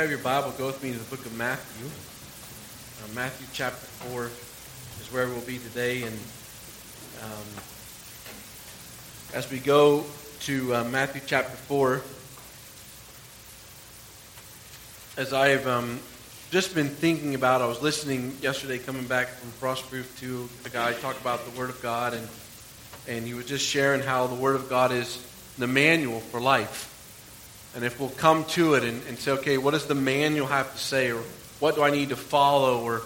have your Bible, go with me to the book of Matthew. Matthew chapter 4 is where we'll be today. And as we go to Matthew chapter 4, as I've just been thinking about, I was listening yesterday coming back from Frostproof to a guy talk about the Word of God, and he was just sharing how the Word of God is the manual for life. And if we'll come to it and say, okay, what does the manual have to say, or what do I need to follow, or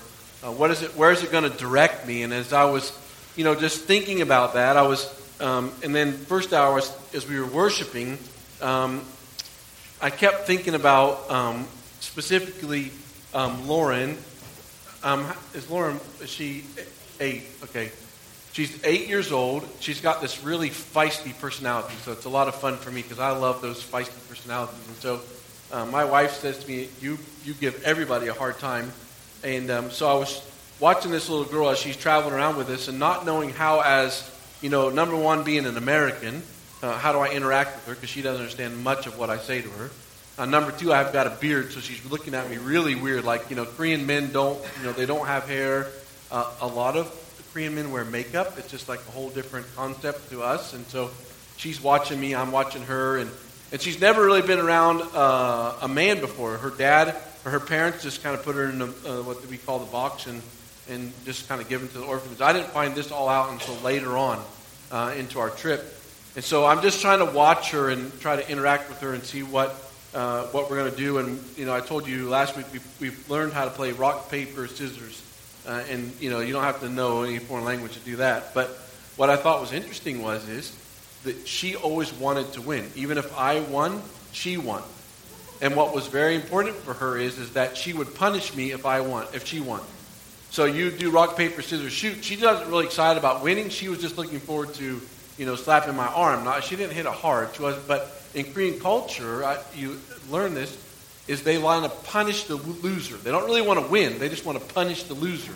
what is it? Where is it going to direct me? And as I was, just thinking about that, I was, and then first hour as we were worshiping, I kept thinking about specifically Lauren. Is she 8? Okay. She's 8 years old. She's got this really feisty personality, so it's a lot of fun for me because I love those feisty personalities. And so my wife says to me, you give everybody a hard time. And so I was watching this little girl as she's traveling around with us and not knowing how, as, number one, being an American, how do I interact with her, because she doesn't understand much of what I say to her. Number two, I've got a beard, so she's looking at me really weird, like, Korean men don't, they don't have hair. A lot of Korean men wear makeup. It's just like a whole different concept to us. And so she's watching me, I'm watching her, and she's never really been around a man before. Her dad or her parents just kind of put her in what we call the box and just kind of given to the orphanage. I didn't find this all out until later on into our trip. And so I'm just trying to watch her and try to interact with her and see what we're going to do. And, I told you last week we've learned how to play rock, paper, scissors. And, you don't have to know any foreign language to do that. But what I thought was interesting is that she always wanted to win. Even if I won, she won. And what was very important for her is that she would punish me if she won. So you do rock, paper, scissors, shoot. She wasn't really excited about winning. She was just looking forward to, slapping my arm. Now, she didn't hit it hard. But in Korean culture, you learn this, is they want to punish the loser. They don't really want to win. They just want to punish the loser.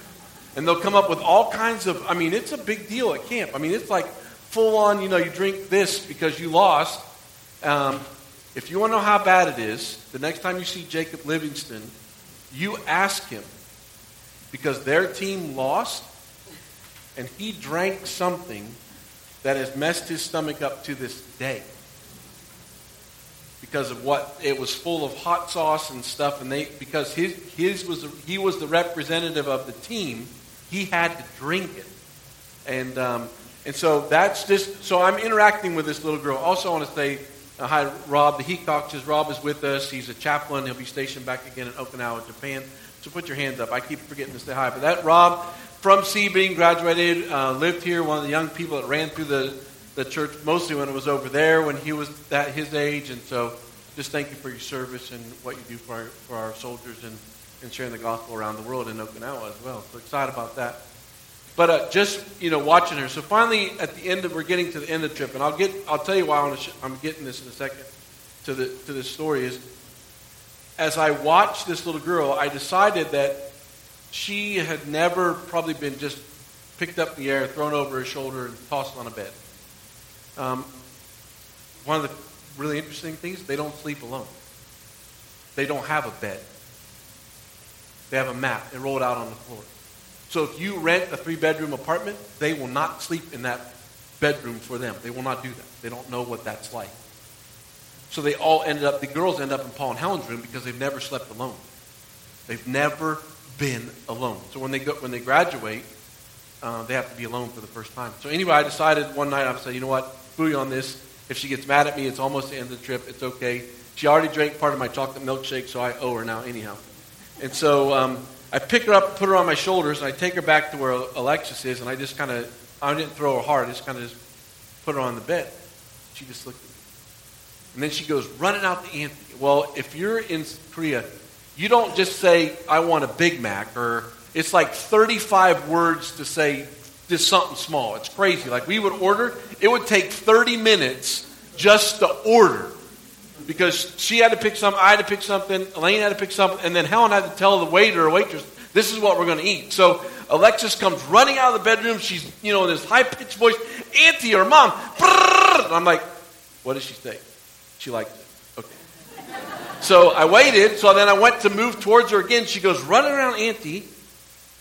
And they'll come up with all kinds of, it's a big deal at camp. It's like full on, you drink this because you lost. If you want to know how bad it is, the next time you see Jacob Livingston, you ask him, because their team lost and he drank something that has messed his stomach up to this day. Because of what it was, full of hot sauce and stuff, and because he was the representative of the team, he had to drink it, and so that's just. So I'm interacting with this little girl. Also, I want to say hi, Rob the Heacocks. Rob is with us. He's a chaplain. He'll be stationed back again in Okinawa, Japan. So put your hands up. I keep forgetting to say hi, but that Rob from Sebring, graduated, lived here. One of the young people that ran through the church, mostly when it was over there, when he was that his age. And so just thank you for your service and what you do for our soldiers and sharing the gospel around the world in Okinawa as well. So excited about that. But just, watching her. So finally, at the end we're getting to the end of the trip, and I'll tell you why I'm getting this in a second to this story, is as I watched this little girl, I decided that she had never probably been just picked up in the air, thrown over her shoulder, and tossed on a bed. One of the really interesting things, they don't sleep alone. They don't have a bed. They have a mat and rolled out on the floor. So if you rent a 3-bedroom apartment, they will not sleep in that bedroom for them. They will not do that. They don't know what that's like. So they all the girls end up in Paul and Helen's room because they've never slept alone. They've never been alone. So when they graduate, they have to be alone for the first time. So anyway, I decided one night, I said, you know what, booey on this. If she gets mad at me, it's almost the end of the trip. It's okay. She already drank part of my chocolate milkshake, so I owe her now anyhow. And so I pick her up, put her on my shoulders, and I take her back to where Alexis is, and I just kind of, I didn't throw her hard. I just kind of put her on the bed. She just looked at me. And then she goes running out to Anthony. Well, if you're in Korea, you don't just say, I want a Big Mac, or it's like 35 words to say just something small. It's crazy. Like we would order, it would take 30 minutes just to order, because she had to pick something, I had to pick something, Elaine had to pick something, and then Helen had to tell the waiter or waitress, this is what we're going to eat. So Alexis comes running out of the bedroom. She's, in this high-pitched voice, Auntie or Mom. And I'm like, what does she say? She likes it. Okay. So I waited. So then I went to move towards her again. She goes, run around Auntie.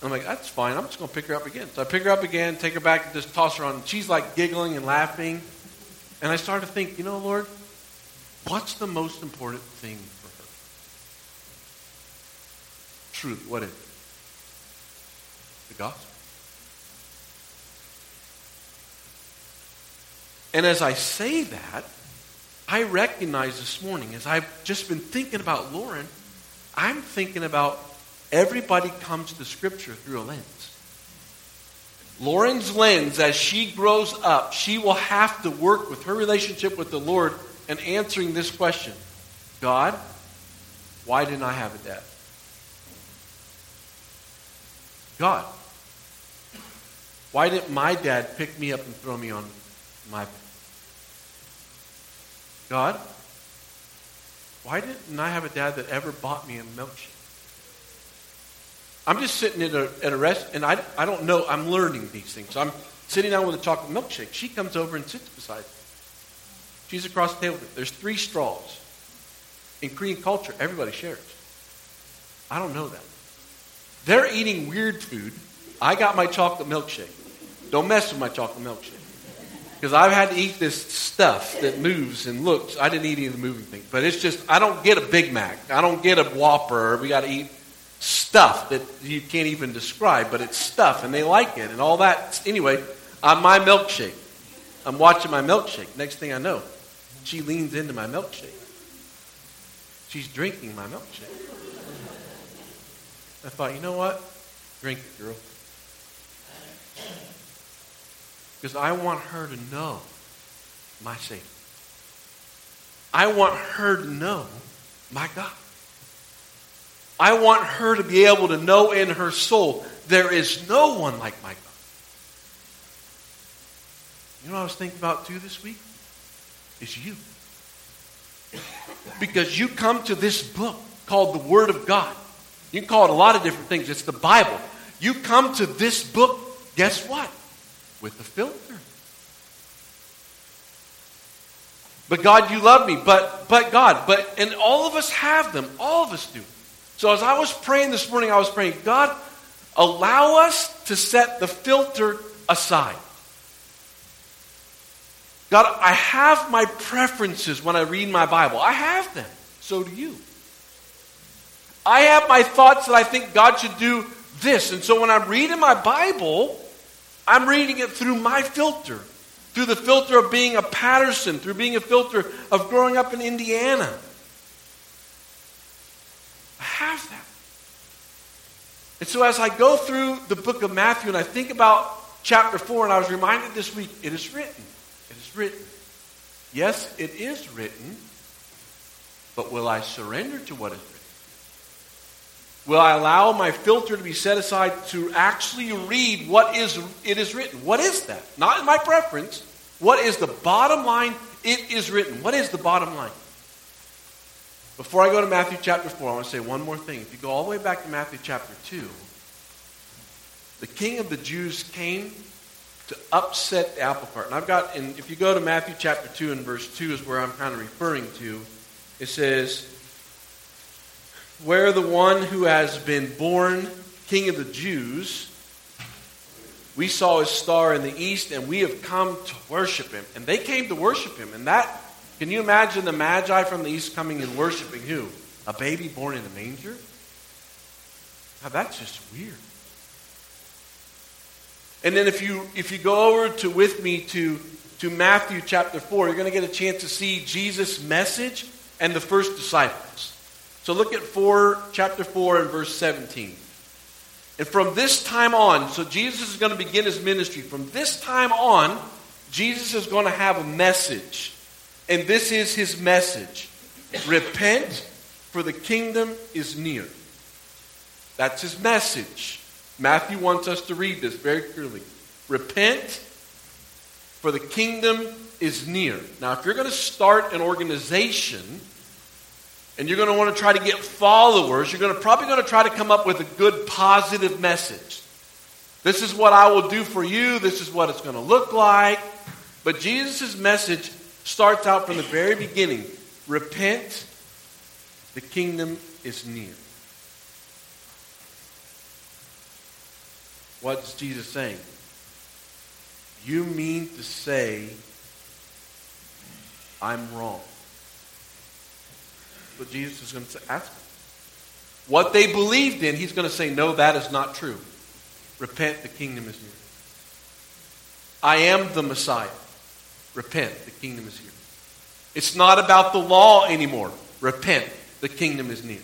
I'm like, that's fine. I'm just going to pick her up again. So I pick her up again, take her back, and just toss her on. She's like giggling and laughing. And I started to think, you know, Lord, what's the most important thing for her? Truth. What is it? The gospel. And as I say that, I recognize this morning, as I've just been thinking about Lauren, I'm thinking about everybody comes to Scripture through a lens. Lauren's lens, as she grows up, she will have to work with her relationship with the Lord and answering this question. God, why didn't I have a dad? God, why didn't my dad pick me up and throw me on my bed? God, why didn't I have a dad that ever bought me a milkshake? I'm just sitting at a restaurant, and I don't know. I'm learning these things. So I'm sitting down with a chocolate milkshake. She comes over and sits beside me. She's across the table. There's 3 straws. In Korean culture, everybody shares. I don't know that. They're eating weird food. I got my chocolate milkshake. Don't mess with my chocolate milkshake. Because I've had to eat this stuff that moves and looks. I didn't eat any of the moving things. But it's just, I don't get a Big Mac. I don't get a Whopper. We got to eat stuff that you can't even describe. But it's stuff, and they like it and all that. Anyway, on my milkshake. I'm watching my milkshake. Next thing I know, she leans into my milkshake. She's drinking my milkshake. I thought, you know what? Drink it, girl. Because I want her to know my Savior. I want her to know my God. I want her to be able to know in her soul, there is no one like my God. You know what I was thinking about too this week? It's you. Because you come to this book called the Word of God. You can call it a lot of different things. It's the Bible. You come to this book, guess what? With a filter. But God, you love me. But God. And all of us have them. All of us do. So as I was praying this morning, I was praying, God, allow us to set the filter aside. God, I have my preferences when I read my Bible. I have them. So do you. I have my thoughts that I think God should do this. And so when I'm reading my Bible, I'm reading it through my filter, through the filter of being a Patterson, through being a filter of growing up in Indiana. I have that. And so as I go through the book of Matthew and I think about chapter 4, and I was reminded this week, it is written. It is written. Yes, it is written, but will I surrender to what is written? Will I allow my filter to be set aside to actually read what is written? What is that? Not in my preference. What is the bottom line? It is written. What is the bottom line? Before I go to Matthew chapter 4, I want to say one more thing. If you go all the way back to Matthew chapter 2, the king of the Jews came to upset the apple cart. And if you go to Matthew chapter 2 and verse 2 is where I'm kind of referring to. It says, where the one who has been born king of the Jews, we saw his star in the east, and we have come to worship him. And they came to worship him. And that, can you imagine the Magi from the east coming and worshiping who? A baby born in a manger? Now that's just weird. And then if you go over to with me to Matthew chapter 4, you're going to get a chance to see Jesus' message and the first disciples. So look at chapter 4 and verse 17. And from this time on, so Jesus is going to begin his ministry. From this time on, Jesus is going to have a message. And this is his message. Repent, for the kingdom is near. That's his message. Matthew wants us to read this very clearly. Repent, for the kingdom is near. Now, if you're going to start an organization, and you're going to want to try to get followers, you're probably going to try to come up with a good positive message. This is what I will do for you. This is what it's going to look like. But Jesus' message starts out from the very beginning. Repent. The kingdom is near. What's Jesus saying? You mean to say I'm wrong? But Jesus is going to ask them. What they believed in, he's going to say, no, that is not true. Repent, the kingdom is near. I am the Messiah. Repent, the kingdom is here. It's not about the law anymore. Repent, the kingdom is near.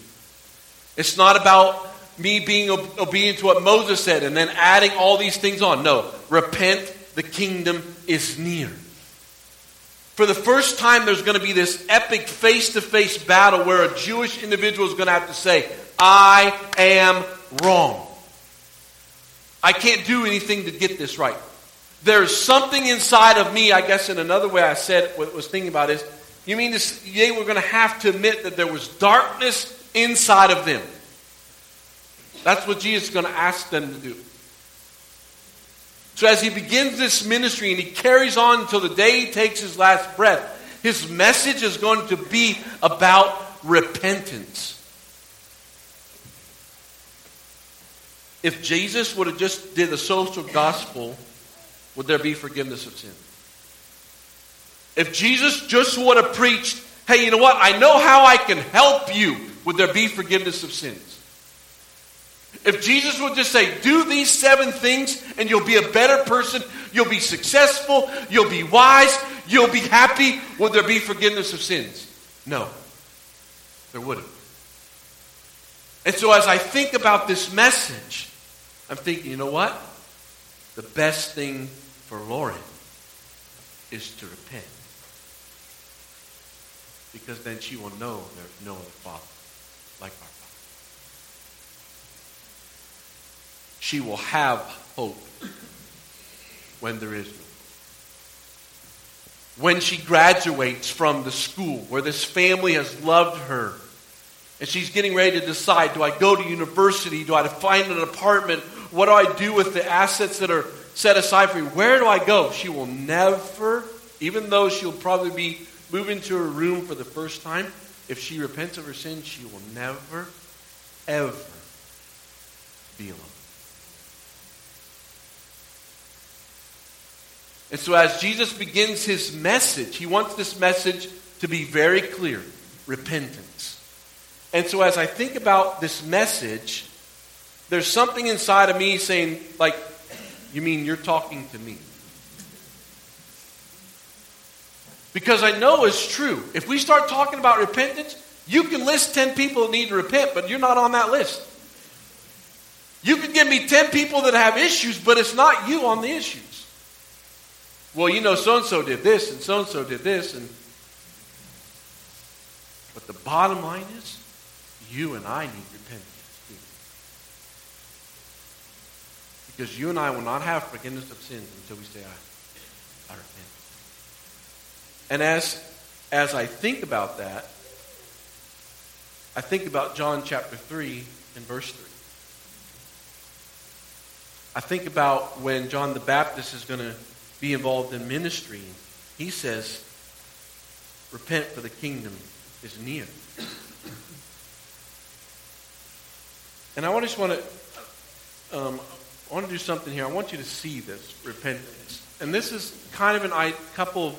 It's not about me being obedient to what Moses said and then adding all these things on. No, repent, the kingdom is near. For the first time, there's going to be this epic face-to-face battle where a Jewish individual is going to have to say, I am wrong. I can't do anything to get this right. There's something inside of me, I guess in another way I said, what I was thinking about is, you mean they were going to have to admit that there was darkness inside of them. That's what Jesus is going to ask them to do. So as he begins this ministry and he carries on until the day he takes his last breath, his message is going to be about repentance. If Jesus would have just did the social gospel, would there be forgiveness of sin? If Jesus just would have preached, hey, you know what? I know how I can help you. Would there be forgiveness of sins? If Jesus would just say, do these 7 things and you'll be a better person, you'll be successful, you'll be wise, you'll be happy, would there be forgiveness of sins? No, there wouldn't. And so as I think about this message, I'm thinking, you know what? The best thing for Lauren is to repent. Because then she will know there's no other Father like our Father. She will have hope when there is no hope. When she graduates from the school where this family has loved her, and she's getting ready to decide, do I go to university? Do I find an apartment? What do I do with the assets that are set aside for me? Where do I go? She will never, even though she'll probably be moving to her room for the first time, if she repents of her sin, she will never, ever be alone. And so as Jesus begins his message, he wants this message to be very clear: repentance. And so as I think about this message, there's something inside of me saying, like, you mean you're talking to me? Because I know it's true. If we start talking about repentance, you can list 10 people that need to repent, but you're not on that list. You can give me 10 people that have issues, but it's not you on the issues. Well, you know, so-and-so did this, and so-and-so did this, and but the bottom line is, you and I need repentance too. Because you and I will not have forgiveness of sins until we say, I repent. And as I think about that, I think about John chapter 3 and verse 3. I think about when John the Baptist is going to be involved in ministry. He says, repent, for the kingdom is near. And I want to do something here. I want you to see this repentance, and this is kind of a couple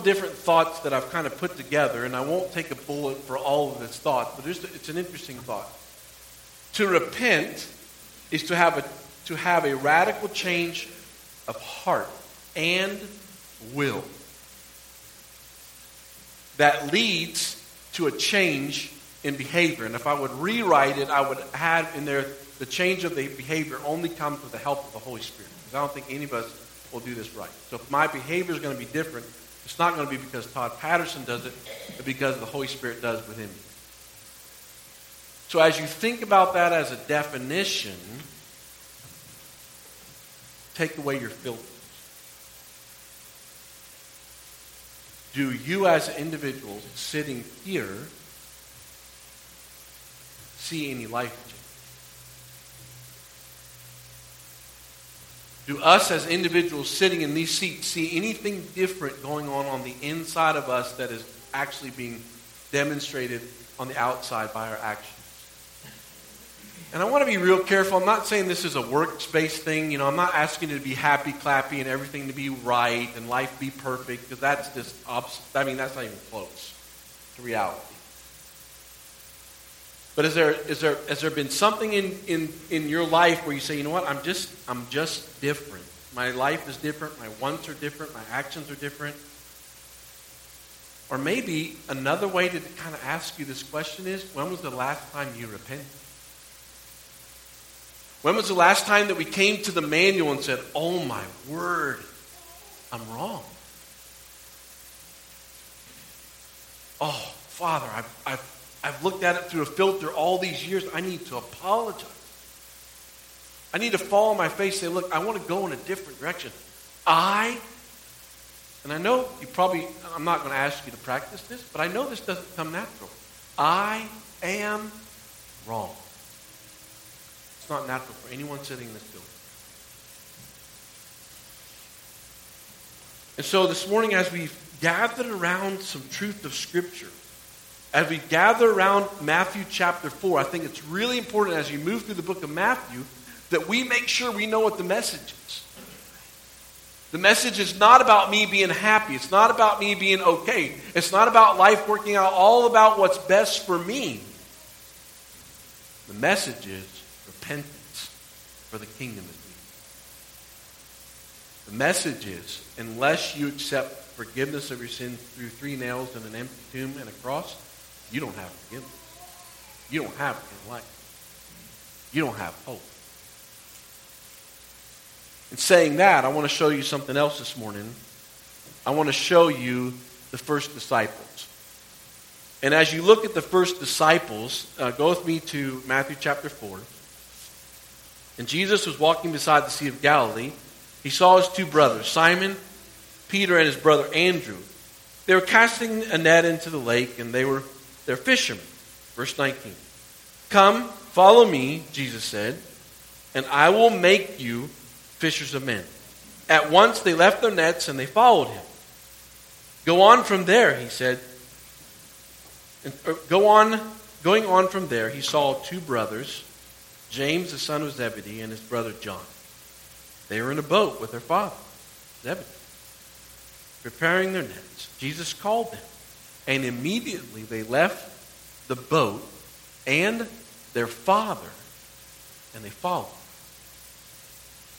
different thoughts that I've kind of put together. And I won't take a bullet for all of this thought, but it's an interesting thought. To repent is to have a radical change of heart and will that leads to a change in behavior. And if I would rewrite it, I would add in there, the change of the behavior only comes with the help of the Holy Spirit. Because I don't think any of us will do this right. So if my behavior is going to be different, it's not going to be because Todd Patterson does it, but because the Holy Spirit does within me. So as you think about that as a definition, take away your filters. Do you as individuals sitting here see any life change? Do us as individuals sitting in these seats see anything different going on the inside of us that is actually being demonstrated on the outside by our actions. And I want to be real careful. I'm not saying this is a workspace thing. You know, I'm not asking you to be happy, clappy, and everything to be right and life be perfect, because that's just, that's not even close to reality. But has there been something in your life where you say, you know what, I'm just different. My life is different. My wants are different. My actions are different. Or maybe another way to kind of ask you this question is, when was the last time you repented? When was the last time that we came to the manual and said, oh my word, I'm wrong? Oh, Father, I've looked at it through a filter all these years. I need to apologize. I need to fall on my face and say, look, I want to go in a different direction. And I know you probably, I'm not going to ask you to practice this, but I know this doesn't come natural. I am wrong. It's not natural for anyone sitting in this building. And so this morning, as we've gathered around some truth of Scripture, as we gather around Matthew chapter 4, I think it's really important as you move through the book of Matthew that we make sure we know what the message is. The message is not about me being happy. It's not about me being okay. It's not about life working out all about what's best for me. The message is repentance, for the kingdom is near. The message is, unless you accept forgiveness of your sins through 3 nails and an empty tomb and a cross, you don't have forgiveness. You don't have eternal life. You don't have hope. In saying that, I want to show you something else this morning. I want to show you the first disciples. And as you look at the first disciples, go with me to Matthew chapter 4. And Jesus was walking beside the Sea of Galilee. He saw his 2 brothers, Simon, Peter, and his brother Andrew. They were casting a net into the lake, and they're fishermen. Verse 19. Come, follow me, Jesus said, and I will make you fishers of men. At once they left their nets, and they followed him. Going on from there, he saw 2 brothers, James the son of Zebedee and his brother John. They were in a boat with their father, Zebedee, preparing their nets. Jesus called them, and immediately they left the boat and their father, and they followed.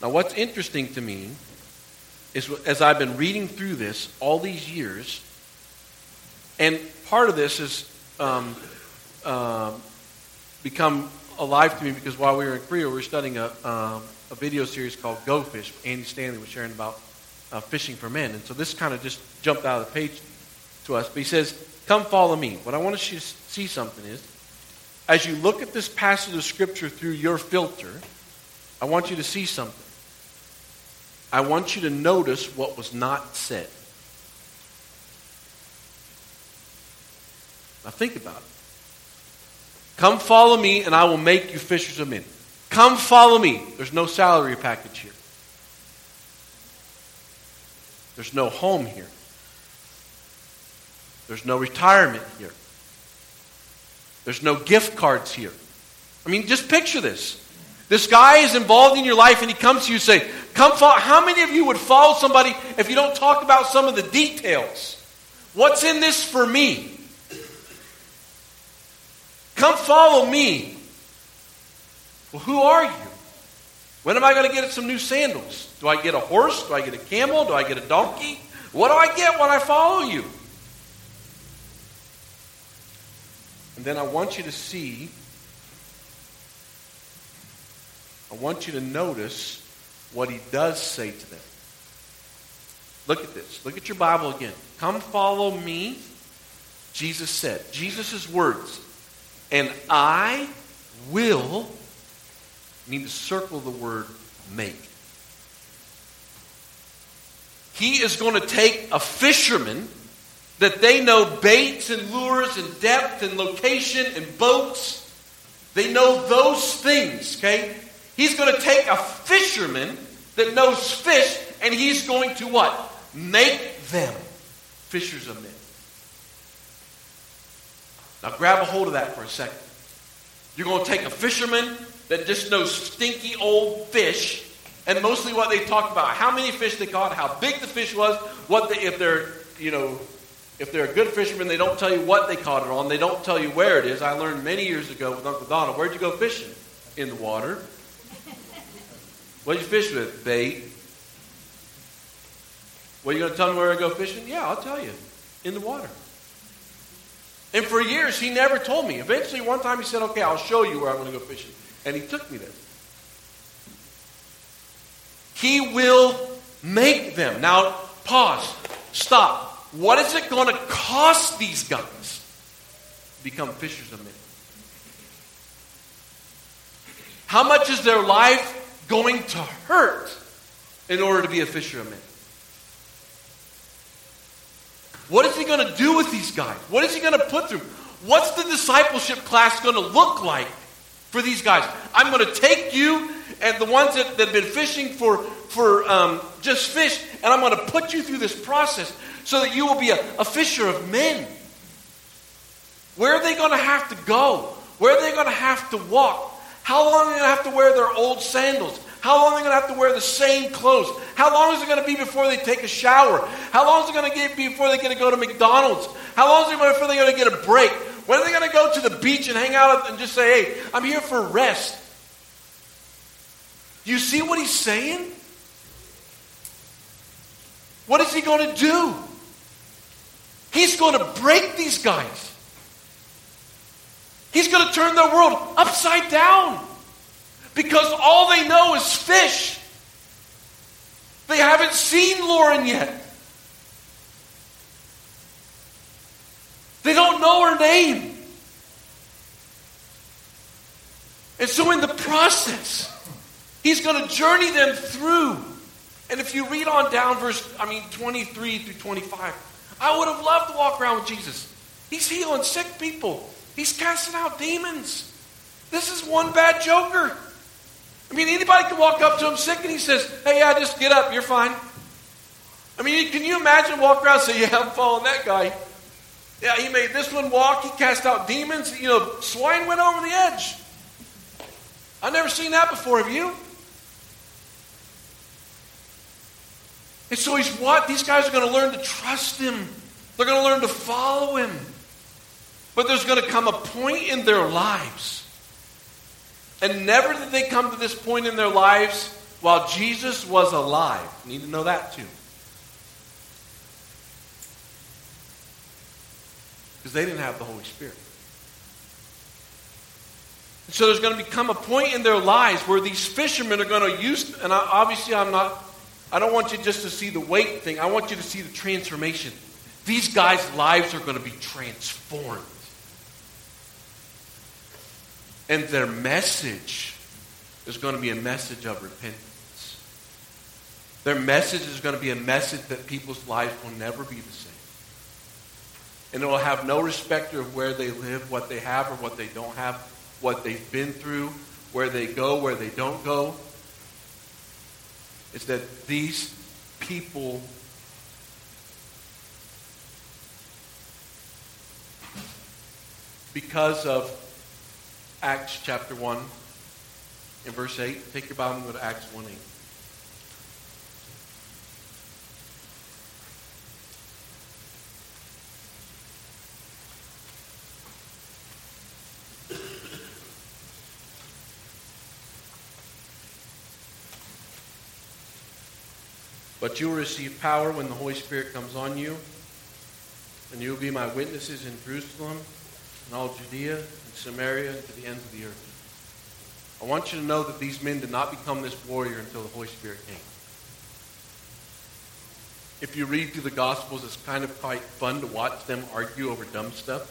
Now, what's interesting to me is, as I've been reading through this all these years, and part of this is become alive to me because while we were in Korea, we were studying a video series called Go Fish. Andy Stanley was sharing about fishing for men. And so this kind of just jumped out of the page to us. But he says, come follow me. What I want you to see something is, as you look at this passage of Scripture through your filter, I want you to see something. I want you to notice what was not said. Now think about it. Come follow me and I will make you fishers of men. Come follow me. There's no salary package here. There's no home here. There's no retirement here. There's no gift cards here. I mean, just picture this. This guy is involved in your life and he comes to you and says, come follow. How many of you would follow somebody if you don't talk about some of the details? What's in this for me? Come follow me. Well, who are you? When am I going to get some new sandals? Do I get a horse? Do I get a camel? Do I get a donkey? What do I get when I follow you? And then I want you to notice what he does say to them. Look at this. Look at your Bible again. Come follow me, Jesus said. Jesus' words. And I will, need to circle the word make. He is going to take a fisherman that they know baits and lures and depth and location and boats. They know those things, okay? He's going to take a fisherman that knows fish and he's going to what? Make them fishers of men. Now grab a hold of that for a second. You're going to take a fisherman that just knows stinky old fish, and mostly what they talked about, how many fish they caught, how big the fish was, what they, if they're a good fisherman, they don't tell you what they caught it on. They don't tell you where it is. I learned many years ago with Uncle Donald, where'd you go fishing? In the water. What'd you fish with? Bait. Well, you going to tell me where I go fishing? Yeah, I'll tell you. In the water. And for years, he never told me. Eventually, one time he said, okay, I'll show you where I'm going to go fishing. And he took me there. He will make them. Now, pause. Stop. What is it going to cost these guys to become fishers of men? How much is their life going to hurt in order to be a fisher of men? What is he going to do with these guys? What is he going to put through? What's the discipleship class going to look like for these guys? I'm going to take you and the ones that have been fishing for just fish, and I'm going to put you through this process so that you will be a fisher of men. Where are they going to have to go? Where are they going to have to walk? How long are they going to have to wear their old sandals? How long are they going to have to wear the same clothes? How long is it going to be before they take a shower? How long is it going to be before they're going to go to McDonald's? How long is it before they're going to get a break? When are they going to go to the beach and hang out and just say, hey, I'm here for rest? You see what he's saying? What is he going to do? He's going to break these guys. He's going to turn their world upside down. Because all they know is fish. They haven't seen Lauren yet. They don't know her name. And so in the process, he's going to journey them through. And if you read on down, 23 through 25, I would have loved to walk around with Jesus. He's healing sick people. He's casting out demons. This is one bad joker. Anybody can walk up to him sick and he says, hey, yeah, just get up, you're fine. Can you imagine walking around and say, yeah, I'm following that guy. Yeah, he made this one walk, he cast out demons, swine went over the edge. I've never seen that before, have you? And so these guys are going to learn to trust him. They're going to learn to follow him. But there's going to come a point in their lives. And never did they come to this point in their lives while Jesus was alive. You need to know that too. Because they didn't have the Holy Spirit. And so there's going to become a point in their lives where these fishermen are going to use, and obviously I don't want you just to see the weight thing. I want you to see the transformation. These guys' lives are going to be transformed. And their message is going to be a message of repentance. Their message is going to be a message that people's lives will never be the same. And it will have no respect of where they live, what they have or what they don't have, what they've been through, where they go, where they don't go. It's that these people because of Acts chapter 1 and verse 8. Take your Bible and go to Acts 1:8. But you will receive power when the Holy Spirit comes on you, and you will be my witnesses in Jerusalem and all Judea and Samaria and to the ends of the earth. I want you to know that these men did not become this warrior until the Holy Spirit came. If you read through the Gospels, it's kind of quite fun to watch them argue over dumb stuff.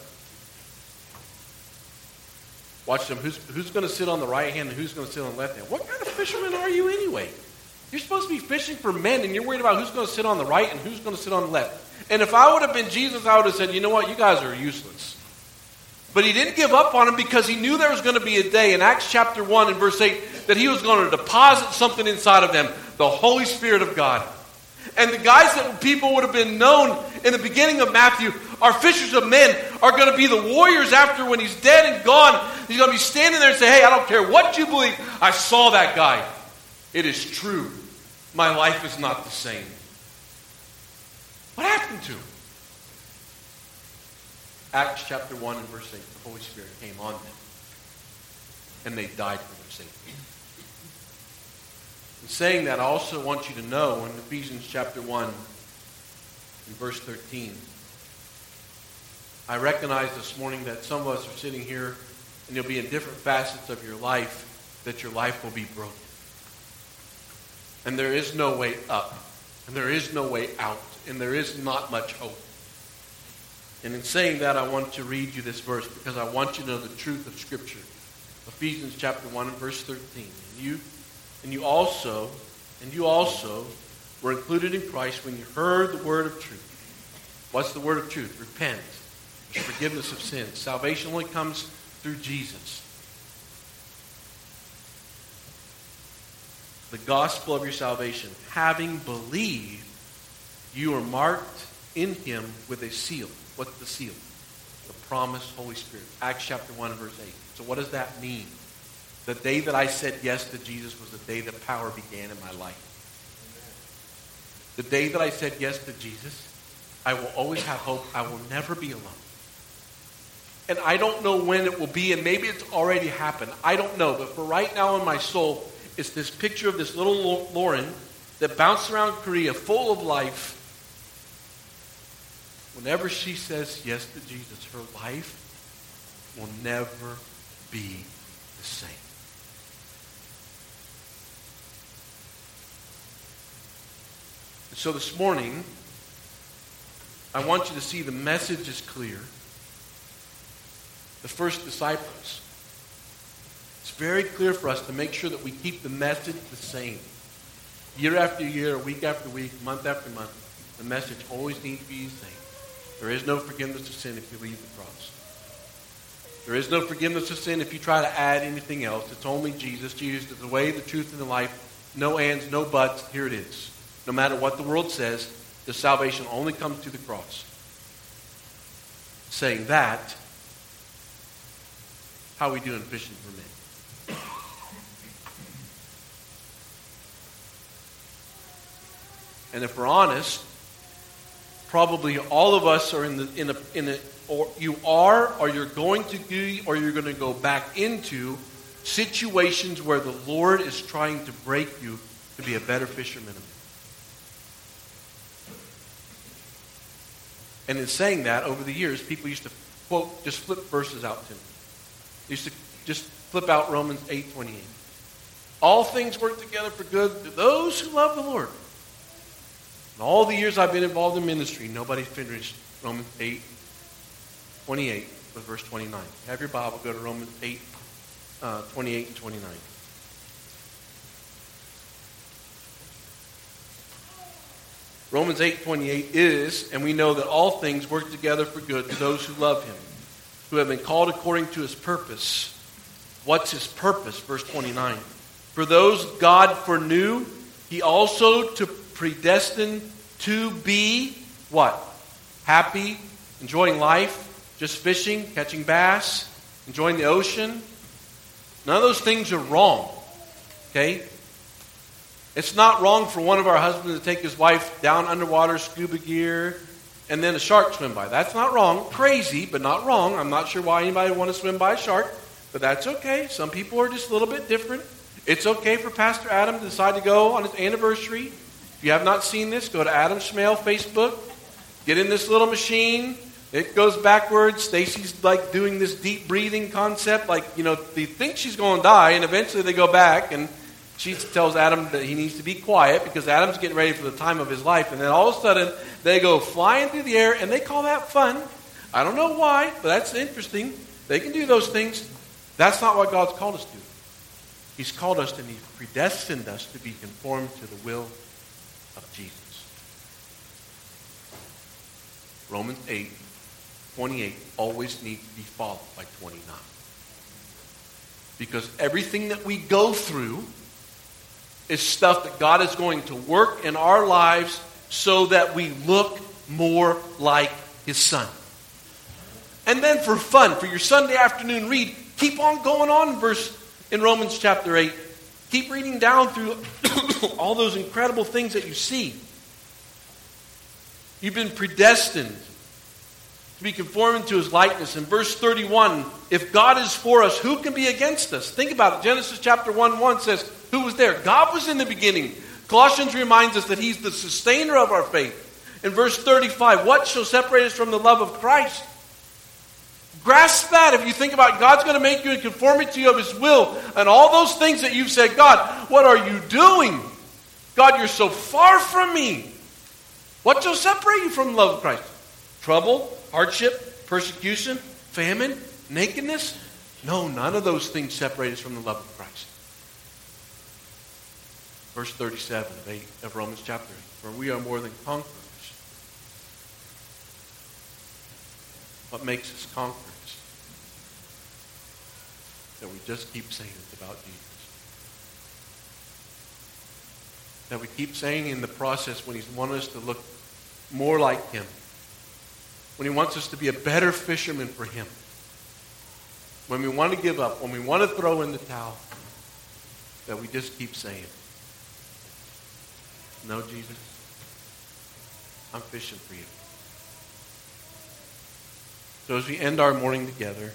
Watch them. Who's going to sit on the right hand and who's going to sit on the left hand? What kind of fisherman are you anyway? You're supposed to be fishing for men and you're worried about who's going to sit on the right and who's going to sit on the left. And if I would have been Jesus, I would have said, you know what, you guys are useless. But he didn't give up on him because he knew there was going to be a day in Acts chapter 1 and verse 8 that he was going to deposit something inside of them, the Holy Spirit of God. And the guys that people would have been known in the beginning of Matthew are fishers of men, are going to be the warriors after when he's dead and gone. He's going to be standing there and say, hey, I don't care what you believe. I saw that guy. It is true. My life is not the same. What happened to him? Acts chapter 1 and verse 8. The Holy Spirit came on them. And they died for their safety. In saying that, I also want you to know in Ephesians chapter 1 and verse 13, I recognize this morning that some of us are sitting here and you'll be in different facets of your life, that your life will be broken. And there is no way up. And there is no way out. And there is not much hope. And in saying that, I want to read you this verse because I want you to know the truth of Scripture. Ephesians chapter 1 and verse 13. And you also were included in Christ when you heard the word of truth. What's the word of truth? Repent. There's forgiveness of sins. Salvation only comes through Jesus. The gospel of your salvation. Having believed, you are marked in him with a seal. What's the seal? The promised Holy Spirit. Acts chapter 1 and verse 8. So what does that mean? The day that I said yes to Jesus was the day that power began in my life. The day that I said yes to Jesus, I will always have hope. I will never be alone. And I don't know when it will be, and maybe it's already happened. I don't know, but for right now in my soul, it's this picture of this little Lauren that bounced around Korea full of life. Whenever she says yes to Jesus, her life will never be the same. And so this morning, I want you to see the message is clear. The first disciples. It's very clear for us to make sure that we keep the message the same. Year after year, week after week, month after month, the message always needs to be the same. There is no forgiveness of sin if you leave the cross. There is no forgiveness of sin if you try to add anything else. It's only Jesus. Jesus is the way, the truth, and the life. No ands, no buts. Here it is. No matter what the world says, the salvation only comes through the cross. Saying that, how we do in fishing for men. And if we're honest, probably all of us are you're going to go back into situations where the Lord is trying to break you to be a better fisherman. And in saying that, over the years, people used to quote, just flip verses out to me. They used to just flip out Romans 8:28. All things work together for good to those who love the Lord. In all the years I've been involved in ministry, nobody finished Romans 8:28 with verse 29. Have your Bible, go to Romans 8:28 and 29. Romans 8:28 is, and we know that all things work together for good to those who love him, who have been called according to his purpose. What's his purpose? Verse 29. For those God foreknew, he also to predestined to be what? Happy, enjoying life, just fishing, catching bass, enjoying the ocean. None of those things are wrong. Okay? It's not wrong for one of our husbands to take his wife down underwater, scuba gear, and then a shark swim by. That's not wrong. Crazy, but not wrong. I'm not sure why anybody would want to swim by a shark, but that's okay. Some people are just a little bit different. It's okay for Pastor Adam to decide to go on his anniversary. If you have not seen this, go to Adam Schmael Facebook. Get in this little machine. It goes backwards. Stacy's like doing this deep breathing concept. Like, they think she's going to die, and eventually they go back, and she tells Adam that he needs to be quiet because Adam's getting ready for the time of his life. And then all of a sudden, they go flying through the air, and they call that fun. I don't know why, but that's interesting. They can do those things. That's not what God's called us to. He's called us and he's predestined us to be conformed to the will of Jesus. Romans 8:28 always needs to be followed by 29. Because everything that we go through is stuff that God is going to work in our lives so that we look more like his son. And then for fun, for your Sunday afternoon read, keep on going on in Romans chapter 8. Keep reading down through all those incredible things that you see. You've been predestined to be conformed to his likeness. In verse 31, if God is for us, who can be against us? Think about it. Genesis chapter 1:1 says, who was there? God was in the beginning. Colossians reminds us that he's the sustainer of our faith. In verse 35, what shall separate us from the love of Christ? Grasp that if you think about God's going to make you in conformity of his will and all those things that you've said, God, what are you doing? God, you're so far from me. What shall separate you from the love of Christ? Trouble, hardship, persecution, famine, nakedness? No, none of those things separate us from the love of Christ. Verse 37 of Romans chapter 8, for we are more than conquerors. What makes us conquerors? That we just keep saying it about Jesus. That we keep saying in the process when he's wanted us to look more like him. When he wants us to be a better fisherman for him. When we want to give up, when we want to throw in the towel, that we just keep saying, no, Jesus, I'm fishing for you. So as we end our morning together,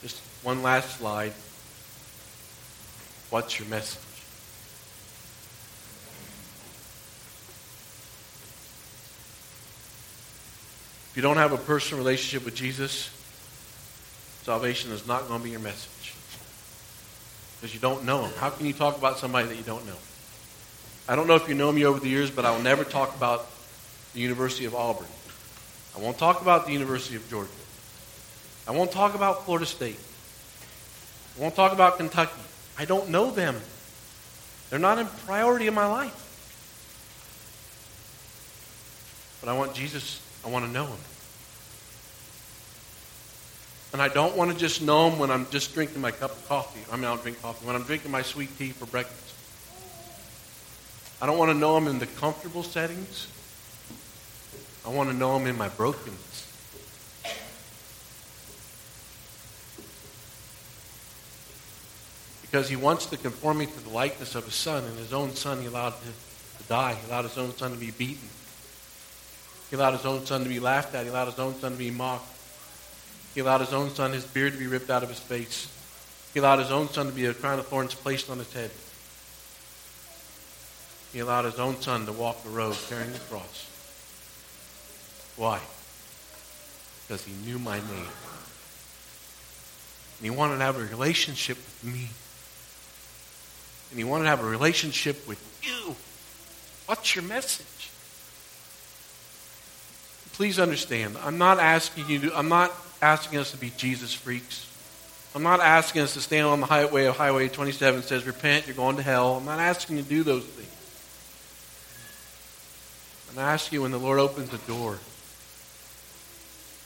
just one last slide. What's your message? If you don't have a personal relationship with Jesus, salvation is not going to be your message. Because you don't know him. How can you talk about somebody that you don't know? I don't know if you know me over the years, but I will never talk about the University of Auburn. I won't talk about the University of Georgia. I won't talk about Florida State. I won't talk about Kentucky. I don't know them. They're not a priority in my life. But I want Jesus. I want to know him. And I don't want to just know him when I'm just drinking my cup of coffee. I mean, I'll drink coffee. When I'm drinking my sweet tea for breakfast. I don't want to know him in the comfortable settings. I want to know him in my brokenness. Because he wants to conform me to the likeness of his son, and his own son he allowed to die. He allowed his own son to be beaten. He allowed his own son to be laughed at. He allowed his own son to be mocked. He allowed his own son, his beard to be ripped out of his face. He allowed his own son to be a crown of thorns placed on his head. He allowed his own son to walk the road carrying the cross. Why? Because he knew my name. And he wanted to have a relationship with me. And he wanted to have a relationship with you. What's your message? Please understand, I'm not asking us to be Jesus freaks. I'm not asking us to stand on the highway of Highway 27 that says, repent, you're going to hell. I'm not asking you to do those things. And I ask you, when the Lord opens the door,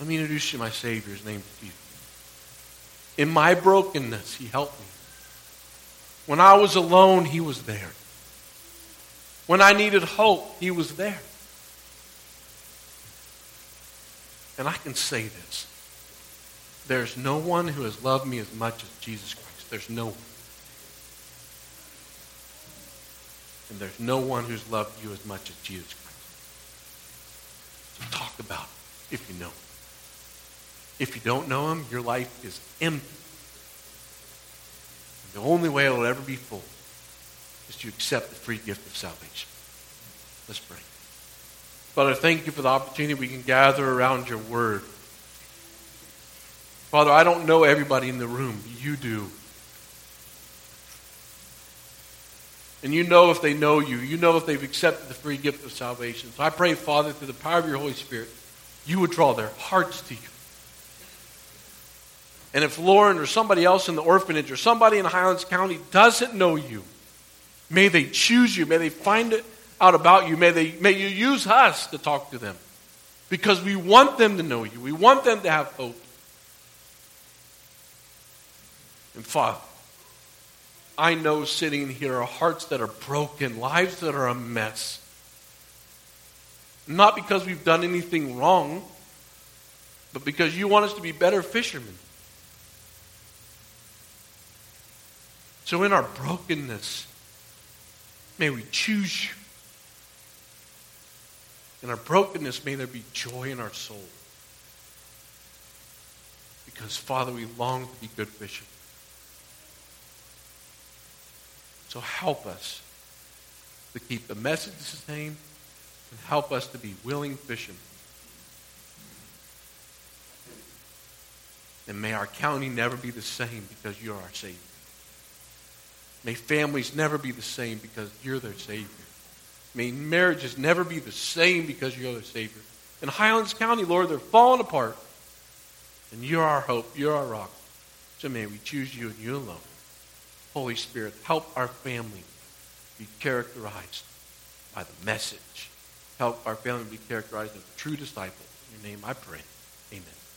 let me introduce you to my Savior. His name is Jesus. In my brokenness, he helped me. When I was alone, he was there. When I needed hope, he was there. And I can say this. There's no one who has loved me as much as Jesus Christ. There's no one. And there's no one who's loved you as much as Jesus Christ. Talk about it if you know him. If you don't know him, your life is empty. And the only way it will ever be full is to accept the free gift of salvation. Let's pray. Father, thank you for the opportunity we can gather around your word. Father, I don't know everybody in the room. You do. And you know if they know you. You know if they've accepted the free gift of salvation. So I pray, Father, through the power of your Holy Spirit, you would draw their hearts to you. And if Lauren or somebody else in the orphanage or somebody in Highlands County doesn't know you, may they choose you. May they find it out about you. May you use us to talk to them. Because we want them to know you. We want them to have hope. And Father, I know sitting here are hearts that are broken, lives that are a mess. Not because we've done anything wrong, but because you want us to be better fishermen. So in our brokenness, may we choose you. In our brokenness, may there be joy in our soul. Because, Father, we long to be good fishermen. So help us to keep the message the same and help us to be willing fishermen. And may our county never be the same because you're our Savior. May families never be the same because you're their Savior. May marriages never be the same because you're their Savior. In Highlands County, Lord, they're falling apart. And you're our hope. You're our rock. So may we choose you and you alone. Holy Spirit, help our family be characterized by the message. Help our family be characterized as true disciples. In your name I pray. Amen.